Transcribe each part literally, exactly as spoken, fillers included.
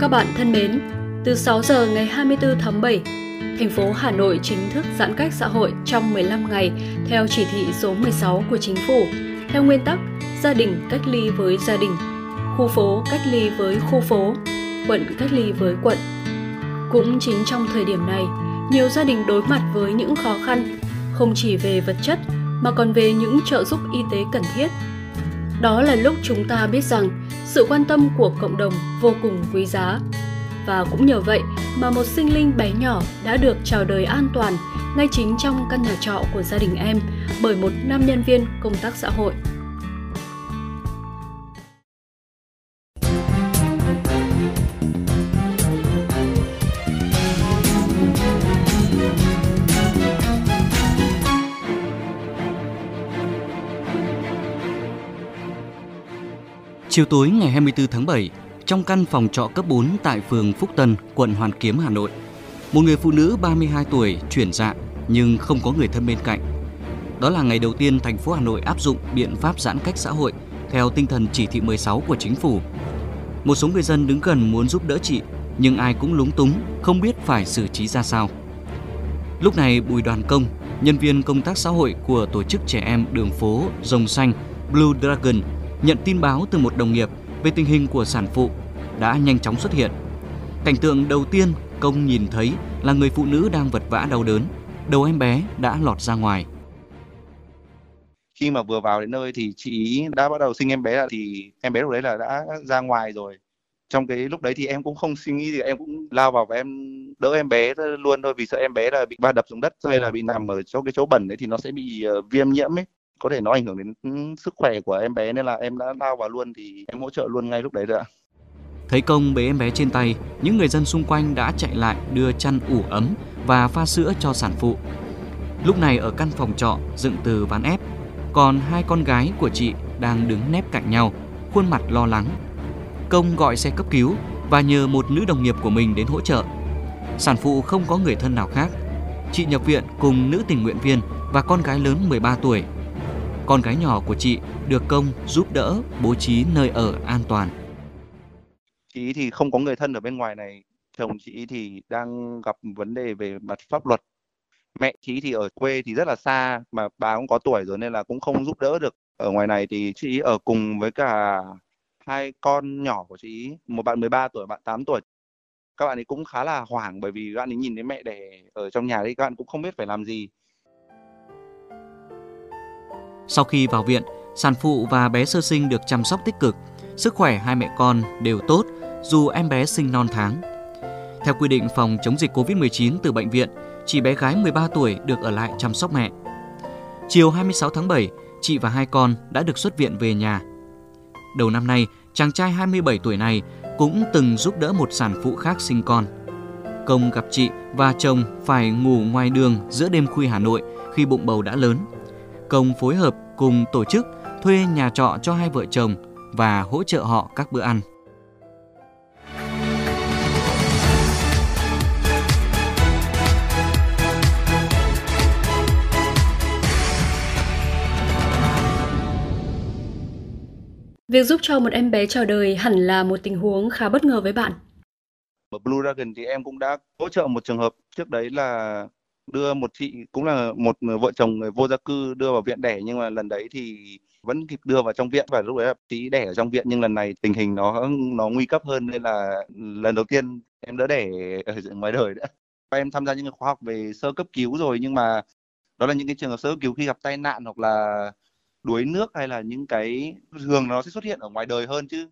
Các bạn thân mến, từ sáu giờ ngày hai mươi tư tháng bảy, thành phố Hà Nội chính thức giãn cách xã hội trong mười lăm ngày theo chỉ thị số mười sáu của chính phủ, theo nguyên tắc gia đình cách ly với gia đình, khu phố cách ly với khu phố, quận cách ly với quận. Cũng chính trong thời điểm này, nhiều gia đình đối mặt với những khó khăn, không chỉ về vật chất mà còn về những trợ giúp y tế cần thiết. Đó là lúc chúng ta biết rằng sự quan tâm của cộng đồng vô cùng quý giá. Và cũng nhờ vậy mà một sinh linh bé nhỏ đã được chào đời an toàn ngay chính trong căn nhà trọ của gia đình em bởi một nam nhân viên công tác xã hội. Chiều tối ngày hai mươi tư tháng bảy, trong căn phòng trọ cấp bốn tại phường Phúc Tân, quận Hoàn Kiếm, Hà Nội, một người phụ nữ ba mươi hai tuổi chuyển dạ nhưng không có người thân bên cạnh. Đó là ngày đầu tiên thành phố Hà Nội áp dụng biện pháp giãn cách xã hội theo tinh thần chỉ thị mười sáu của chính phủ. Một số người dân đứng gần muốn giúp đỡ chị nhưng ai cũng lúng túng, không biết phải xử trí ra sao. Lúc này Bùi Đoàn Công, nhân viên công tác xã hội của tổ chức trẻ em đường phố Rồng Xanh Blue Dragon, nhận tin báo từ một đồng nghiệp về tình hình của sản phụ đã nhanh chóng xuất hiện. Cảnh tượng đầu tiên Công nhìn thấy là người phụ nữ đang vật vã đau đớn, đầu em bé đã lọt ra ngoài. Khi mà vừa vào đến nơi thì chị đã bắt đầu sinh em bé, thì em bé lúc đấy là đã ra ngoài rồi. Trong cái lúc đấy thì em cũng không suy nghĩ gì, em cũng lao vào và em đỡ em bé luôn thôi, vì sợ em bé là bị va đập xuống đất hay là bị nằm ở chỗ cái chỗ bẩn đấy thì nó sẽ bị viêm nhiễm ấy. Có thể nó ảnh hưởng đến sức khỏe của em bé nên là em đã lao vào luôn, thì em hỗ trợ luôn ngay lúc đấy rồi ạ. Thấy Công bế em bé trên tay, những người dân xung quanh đã chạy lại đưa chăn ủ ấm và pha sữa cho sản phụ. Lúc này ở căn phòng trọ dựng từ ván ép, còn hai con gái của chị đang đứng nép cạnh nhau, khuôn mặt lo lắng. Công gọi xe cấp cứu và nhờ một nữ đồng nghiệp của mình đến hỗ trợ. Sản phụ không có người thân nào khác. Chị nhập viện cùng nữ tình nguyện viên và con gái lớn mười ba tuổi. Con gái nhỏ của chị được Công giúp đỡ bố trí nơi ở an toàn. Chị thì không có người thân ở bên ngoài này. Chồng chị thì đang gặp vấn đề về mặt pháp luật. Mẹ chị thì ở quê thì rất là xa, mà bà cũng có tuổi rồi nên là cũng không giúp đỡ được. Ở ngoài này thì chị ở cùng với cả hai con nhỏ của chị, một bạn mười ba tuổi, bạn tám tuổi. Các bạn ấy cũng khá là hoảng bởi vì các bạn ấy nhìn thấy mẹ đẻ ở trong nhà đấy, các bạn cũng không biết phải làm gì. Sau khi vào viện, sản phụ và bé sơ sinh được chăm sóc tích cực, sức khỏe hai mẹ con đều tốt dù em bé sinh non tháng. Theo quy định phòng chống dịch cô vít mười chín từ bệnh viện, chị bé gái mười ba tuổi được ở lại chăm sóc mẹ. Chiều hai mươi sáu tháng bảy, chị và hai con đã được xuất viện về nhà. Đầu năm nay, chàng trai hai mươi bảy tuổi này cũng từng giúp đỡ một sản phụ khác sinh con. Công gặp chị và chồng phải ngủ ngoài đường giữa đêm khuya Hà Nội khi bụng bầu đã lớn. Công phối hợp cùng tổ chức thuê nhà trọ cho hai vợ chồng và hỗ trợ họ các bữa ăn. Việc giúp cho một em bé chào đời hẳn là một tình huống khá bất ngờ với bạn. Ở Blue Dragon thì em cũng đã hỗ trợ một trường hợp trước đấy là đưa một chị, cũng là một vợ chồng người vô gia cư, đưa vào viện đẻ, nhưng mà lần đấy thì vẫn kịp đưa vào trong viện và lúc đấy là tí đẻ ở trong viện, nhưng lần này tình hình nó nó nguy cấp hơn nên là lần đầu tiên em đỡ đẻ ở ngoài đời đã. Em tham gia những khóa học về sơ cấp cứu rồi, nhưng mà đó là những cái trường hợp sơ cấp cứu khi gặp tai nạn hoặc là đuối nước hay là những cái thường nó sẽ xuất hiện ở ngoài đời hơn, chứ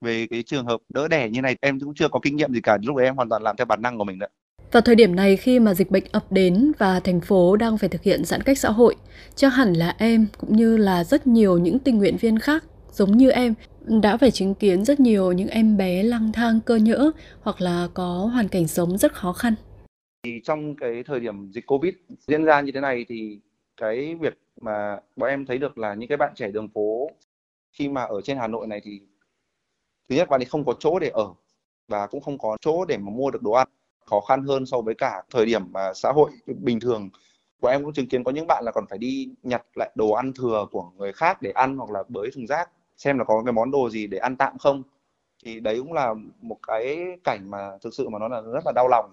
về cái trường hợp đỡ đẻ như này em cũng chưa có kinh nghiệm gì cả, lúc đấy em hoàn toàn làm theo bản năng của mình đấy. Vào thời điểm này khi mà dịch bệnh ập đến và thành phố đang phải thực hiện giãn cách xã hội, chắc hẳn là em cũng như là rất nhiều những tình nguyện viên khác giống như em đã phải chứng kiến rất nhiều những em bé lang thang cơ nhỡ hoặc là có hoàn cảnh sống rất khó khăn. Thì trong cái thời điểm dịch Covid diễn ra như thế này thì cái việc mà bọn em thấy được là những cái bạn trẻ đường phố khi mà ở trên Hà Nội này thì thứ nhất bạn ấy không có chỗ để ở và cũng không có chỗ để mà mua được đồ ăn, khó khăn hơn so với cả thời điểm mà xã hội bình thường. Bọn em cũng chứng kiến có những bạn là còn phải đi nhặt lại đồ ăn thừa của người khác để ăn hoặc là bới thùng rác xem là có cái món đồ gì để ăn tạm không. Thì đấy cũng là một cái cảnh mà thực sự mà nó là rất là đau lòng.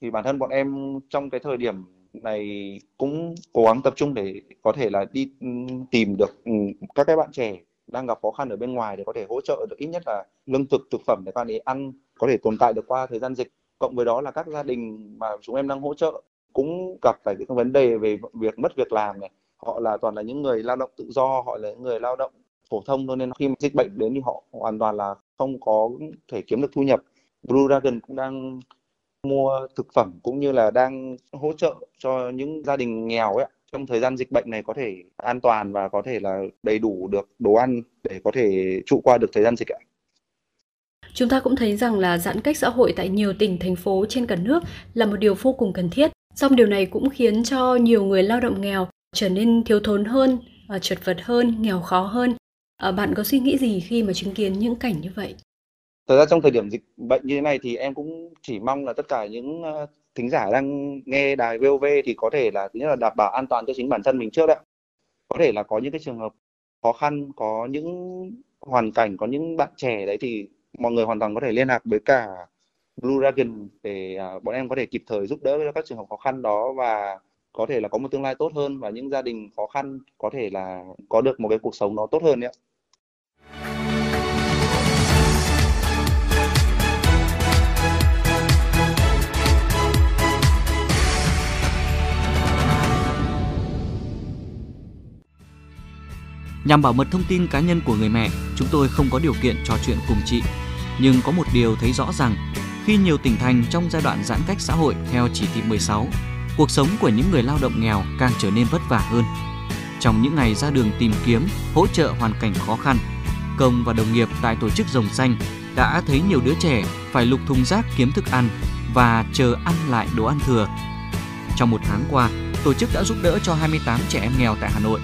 Thì bản thân bọn em trong cái thời điểm này cũng cố gắng tập trung để có thể là đi tìm được các cái bạn trẻ đang gặp khó khăn ở bên ngoài để có thể hỗ trợ được ít nhất là lương thực, thực phẩm để các bạn ấy ăn, có thể tồn tại được qua thời gian dịch. Cộng với đó là các gia đình mà chúng em đang hỗ trợ cũng gặp phải những vấn đề về việc mất việc làm này. Họ là toàn là những người lao động tự do, họ là những người lao động phổ thông thôi, nên khi mà dịch bệnh đến thì họ hoàn toàn là không có thể kiếm được thu nhập. Blue Dragon cũng đang mua thực phẩm cũng như là đang hỗ trợ cho những gia đình nghèo ấy, trong thời gian dịch bệnh này có thể an toàn và có thể là đầy đủ được đồ ăn để có thể trụ qua được thời gian dịch ạ. Chúng ta cũng thấy rằng là giãn cách xã hội tại nhiều tỉnh, thành phố trên cả nước là một điều vô cùng cần thiết. Song điều này cũng khiến cho nhiều người lao động nghèo trở nên thiếu thốn hơn, chật vật hơn, nghèo khó hơn. Bạn có suy nghĩ gì khi mà chứng kiến những cảnh như vậy? Thật ra trong thời điểm dịch bệnh như thế này thì em cũng chỉ mong là tất cả những thính giả đang nghe đài vê o vê thì có thể là thứ nhất là đảm bảo an toàn cho chính bản thân mình trước đấy. Có thể là có những cái trường hợp khó khăn, có những hoàn cảnh, có những bạn trẻ đấy thì mọi người hoàn toàn có thể liên lạc với cả Blue Dragon để bọn em có thể kịp thời giúp đỡ các trường hợp khó khăn đó và có thể là có một tương lai tốt hơn và những gia đình khó khăn có thể là có được một cái cuộc sống nó tốt hơn đấy ạ. Nhằm bảo mật thông tin cá nhân của người mẹ, chúng tôi không có điều kiện trò chuyện cùng chị. Nhưng có một điều thấy rõ rằng, khi nhiều tỉnh thành trong giai đoạn giãn cách xã hội theo chỉ thị mười sáu, cuộc sống của những người lao động nghèo càng trở nên vất vả hơn. Trong những ngày ra đường tìm kiếm, hỗ trợ hoàn cảnh khó khăn, Công và đồng nghiệp tại tổ chức Rồng Xanh đã thấy nhiều đứa trẻ phải lục thùng rác kiếm thức ăn và chờ ăn lại đồ ăn thừa. Trong một tháng qua, tổ chức đã giúp đỡ cho hai mươi tám trẻ em nghèo tại Hà Nội,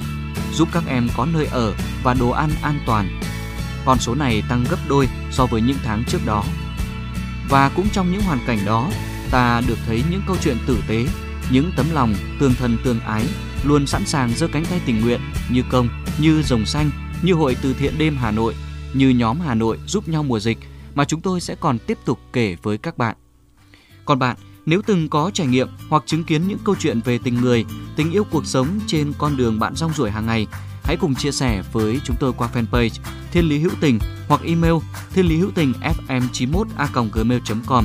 giúp các em có nơi ở và đồ ăn an toàn. Con số này tăng gấp đôi so với những tháng trước đó. Và cũng trong những hoàn cảnh đó, ta được thấy những câu chuyện tử tế, những tấm lòng tương thân tương ái, luôn sẵn sàng giơ cánh tay tình nguyện như Công, như Rồng Xanh, như Hội Từ Thiện Đêm Hà Nội, như nhóm Hà Nội giúp nhau mùa dịch mà chúng tôi sẽ còn tiếp tục kể với các bạn. Còn bạn, nếu từng có trải nghiệm hoặc chứng kiến những câu chuyện về tình người, tình yêu cuộc sống trên con đường bạn rong ruổi hàng ngày, hãy cùng chia sẻ với chúng tôi qua fanpage Thiên Lý Hữu Tình hoặc email thiên lý hữu tình f m chín mốt a còng gmail chấm com.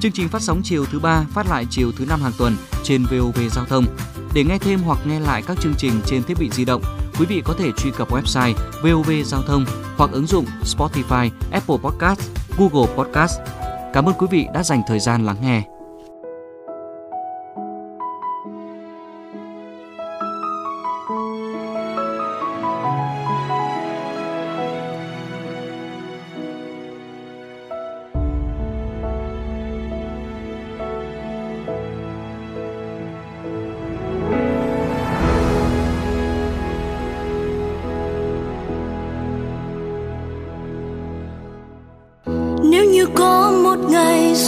Chương trình phát sóng chiều thứ ba, phát lại chiều thứ năm hàng tuần trên vê o vê Giao thông. Để nghe thêm hoặc nghe lại các chương trình trên thiết bị di động, quý vị có thể truy cập website vê o vê Giao thông hoặc ứng dụng Spotify, Apple Podcasts, Google Podcasts. Cảm ơn quý vị đã dành thời gian lắng nghe.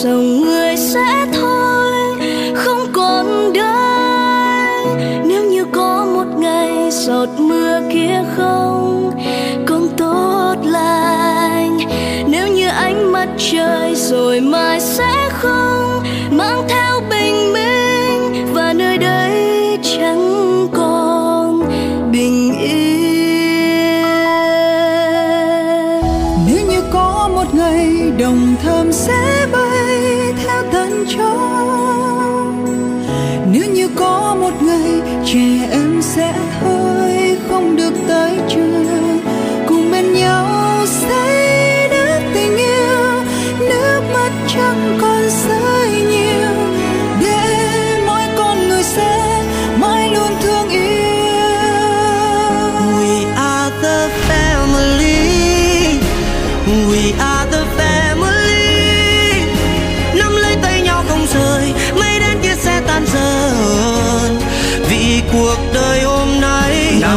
Dòng người sẽ thôi không còn đây, nếu như có một ngày giọt mưa kia không còn tốt lành, nếu như ánh mặt trời rồi mai sẽ không mang theo bình minh và nơi đây chẳng còn bình yên, nếu như có một ngày đồng thơm sẽ trẻ em sẽ thôi không được tới trường, cùng bên nhau xây đắp tình yêu, nước mắt chẳng còn rơi nhiều.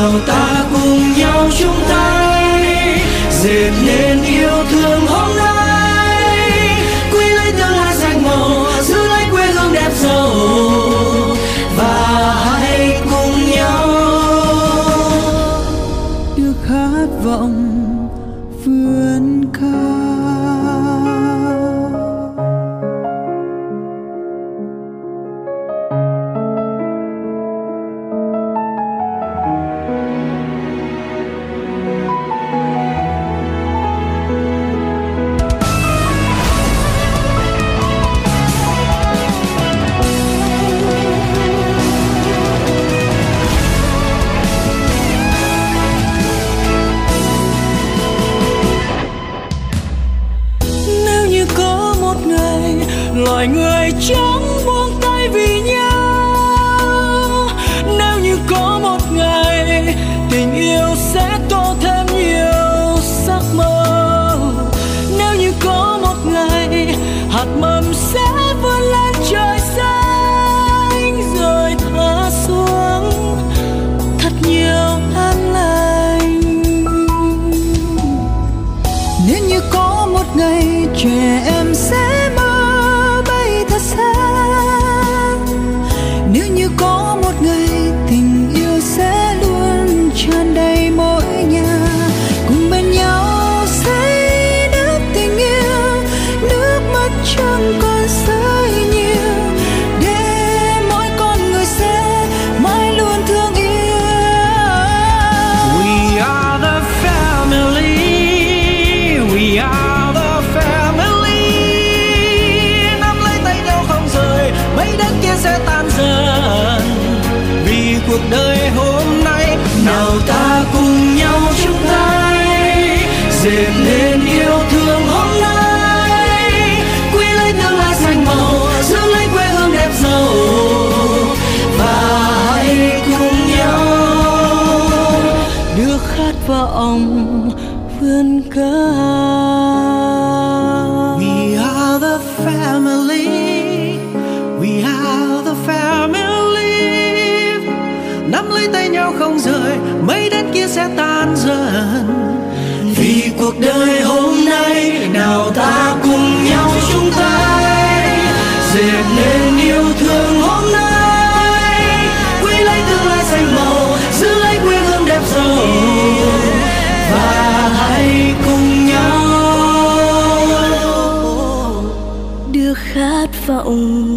nào ta cùng nhau chung tay dệt nên yêu thương hôm nay, quy lấy tương lai rạng màu, giữ lấy quê hương đẹp giàu, và hãy cùng nhau đưa khát vọng vươn khát vọng.